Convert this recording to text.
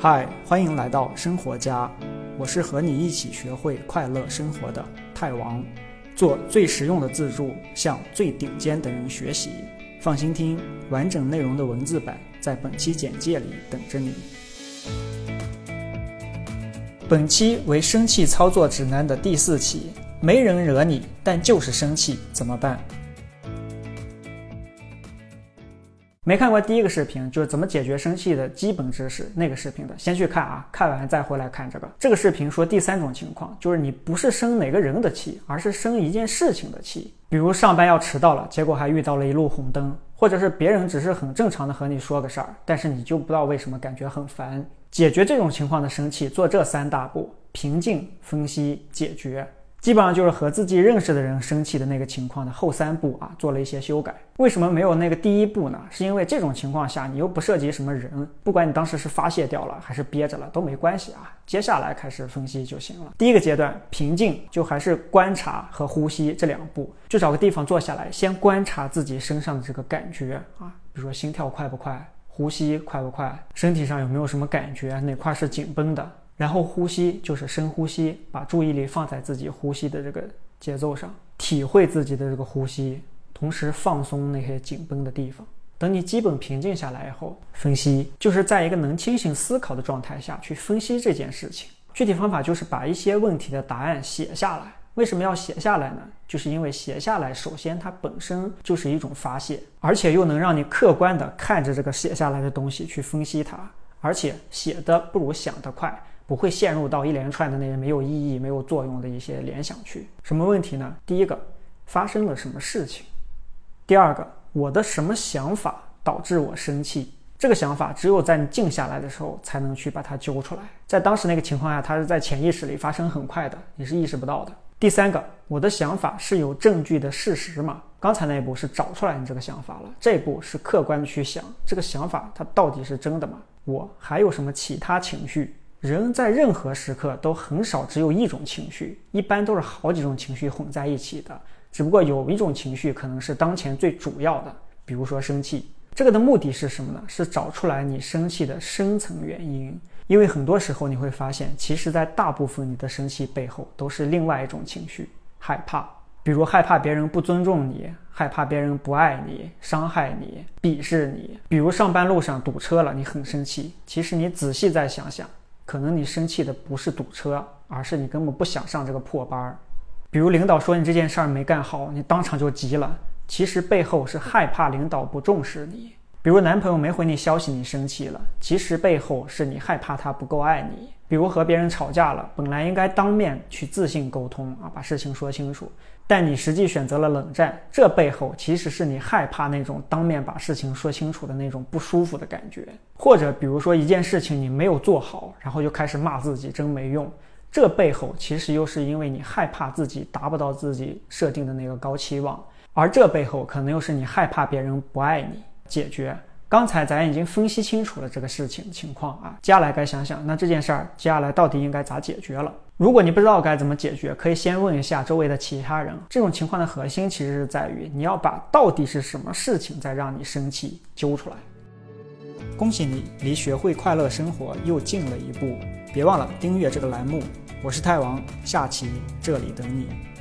嗨，欢迎来到生活家，我是和你一起学会快乐生活的泰王。做最实用的自助，向最顶尖的人学习。放心听，完整内容的文字版在本期简介里等着你。本期为生气操作指南的第4期，没人惹你，但就是生气，怎么办？没看过第一个视频，就是怎么解决生气的基本知识那个视频的，先去看啊，看完再回来看这个。这个视频说第3种情况，就是你不是生哪个人的气，而是生一件事情的气。比如上班要迟到了，结果还遇到了一路红灯，或者是别人只是很正常的和你说个事儿，但是你就不知道为什么感觉很烦。解决这种情况的生气，做这3大步：平静、分析、解决。基本上就是和自己认识的人生气的那个情况的后3步啊，做了一些修改。为什么没有那个第1步呢？是因为这种情况下你又不涉及什么人，不管你当时是发泄掉了还是憋着了都没关系啊，接下来开始分析就行了。第一个阶段平静，就还是观察和呼吸这2步，就找个地方坐下来，先观察自己身上的这个感觉啊，比如说心跳快不快，呼吸快不快，身体上有没有什么感觉，哪块是紧绷的。然后呼吸就是深呼吸，把注意力放在自己呼吸的这个节奏上，体会自己的这个呼吸，同时放松那些紧绷的地方。等你基本平静下来以后，分析就是在一个能清醒思考的状态下去分析这件事情。具体方法就是把一些问题的答案写下来。为什么要写下来呢？就是因为写下来，首先它本身就是一种发泄，而且又能让你客观的看着这个写下来的东西去分析它，而且写的不如想的快，不会陷入到一连串的那些没有意义没有作用的一些联想去。什么问题呢？第一个，发生了什么事情？第二个，我的什么想法导致我生气？这个想法只有在你静下来的时候才能去把它揪出来，在当时那个情况下它是在潜意识里发生很快的，你是意识不到的。第三个，我的想法是有证据的事实吗？刚才那一步是找出来你这个想法了，这一步是客观的去想这个想法它到底是真的吗？我还有什么其他情绪？人在任何时刻都很少只有一种情绪，一般都是好几种情绪混在一起的，只不过有一种情绪可能是当前最主要的，比如说生气。这个的目的是什么呢？是找出来你生气的深层原因。因为很多时候你会发现，其实在大部分你的生气背后都是另外一种情绪，害怕。比如害怕别人不尊重你，害怕别人不爱你，伤害你，鄙视你。比如上班路上堵车了，你很生气，其实你仔细再想想，可能你生气的不是堵车，而是你根本不想上这个破班。比如领导说你这件事儿没干好，你当场就急了，其实背后是害怕领导不重视你。比如男朋友没回你消息，你生气了，其实背后是你害怕他不够爱你。比如和别人吵架了，本来应该当面去自信沟通啊，把事情说清楚，但你实际选择了冷战，这背后其实是你害怕那种当面把事情说清楚的那种不舒服的感觉。或者比如说一件事情你没有做好，然后就开始骂自己真没用，这背后其实又是因为你害怕自己达不到自己设定的那个高期望，而这背后可能又是你害怕别人不爱你。解决，刚才咱已经分析清楚了这个事情情况啊，接下来该想想那这件事儿接下来到底应该咋解决了。如果你不知道该怎么解决，可以先问一下周围的其他人。这种情况的核心其实是在于你要把到底是什么事情在让你生气揪出来。恭喜你，离学会快乐生活又近了一步，别忘了订阅这个栏目。我是泰王，下期这里等你。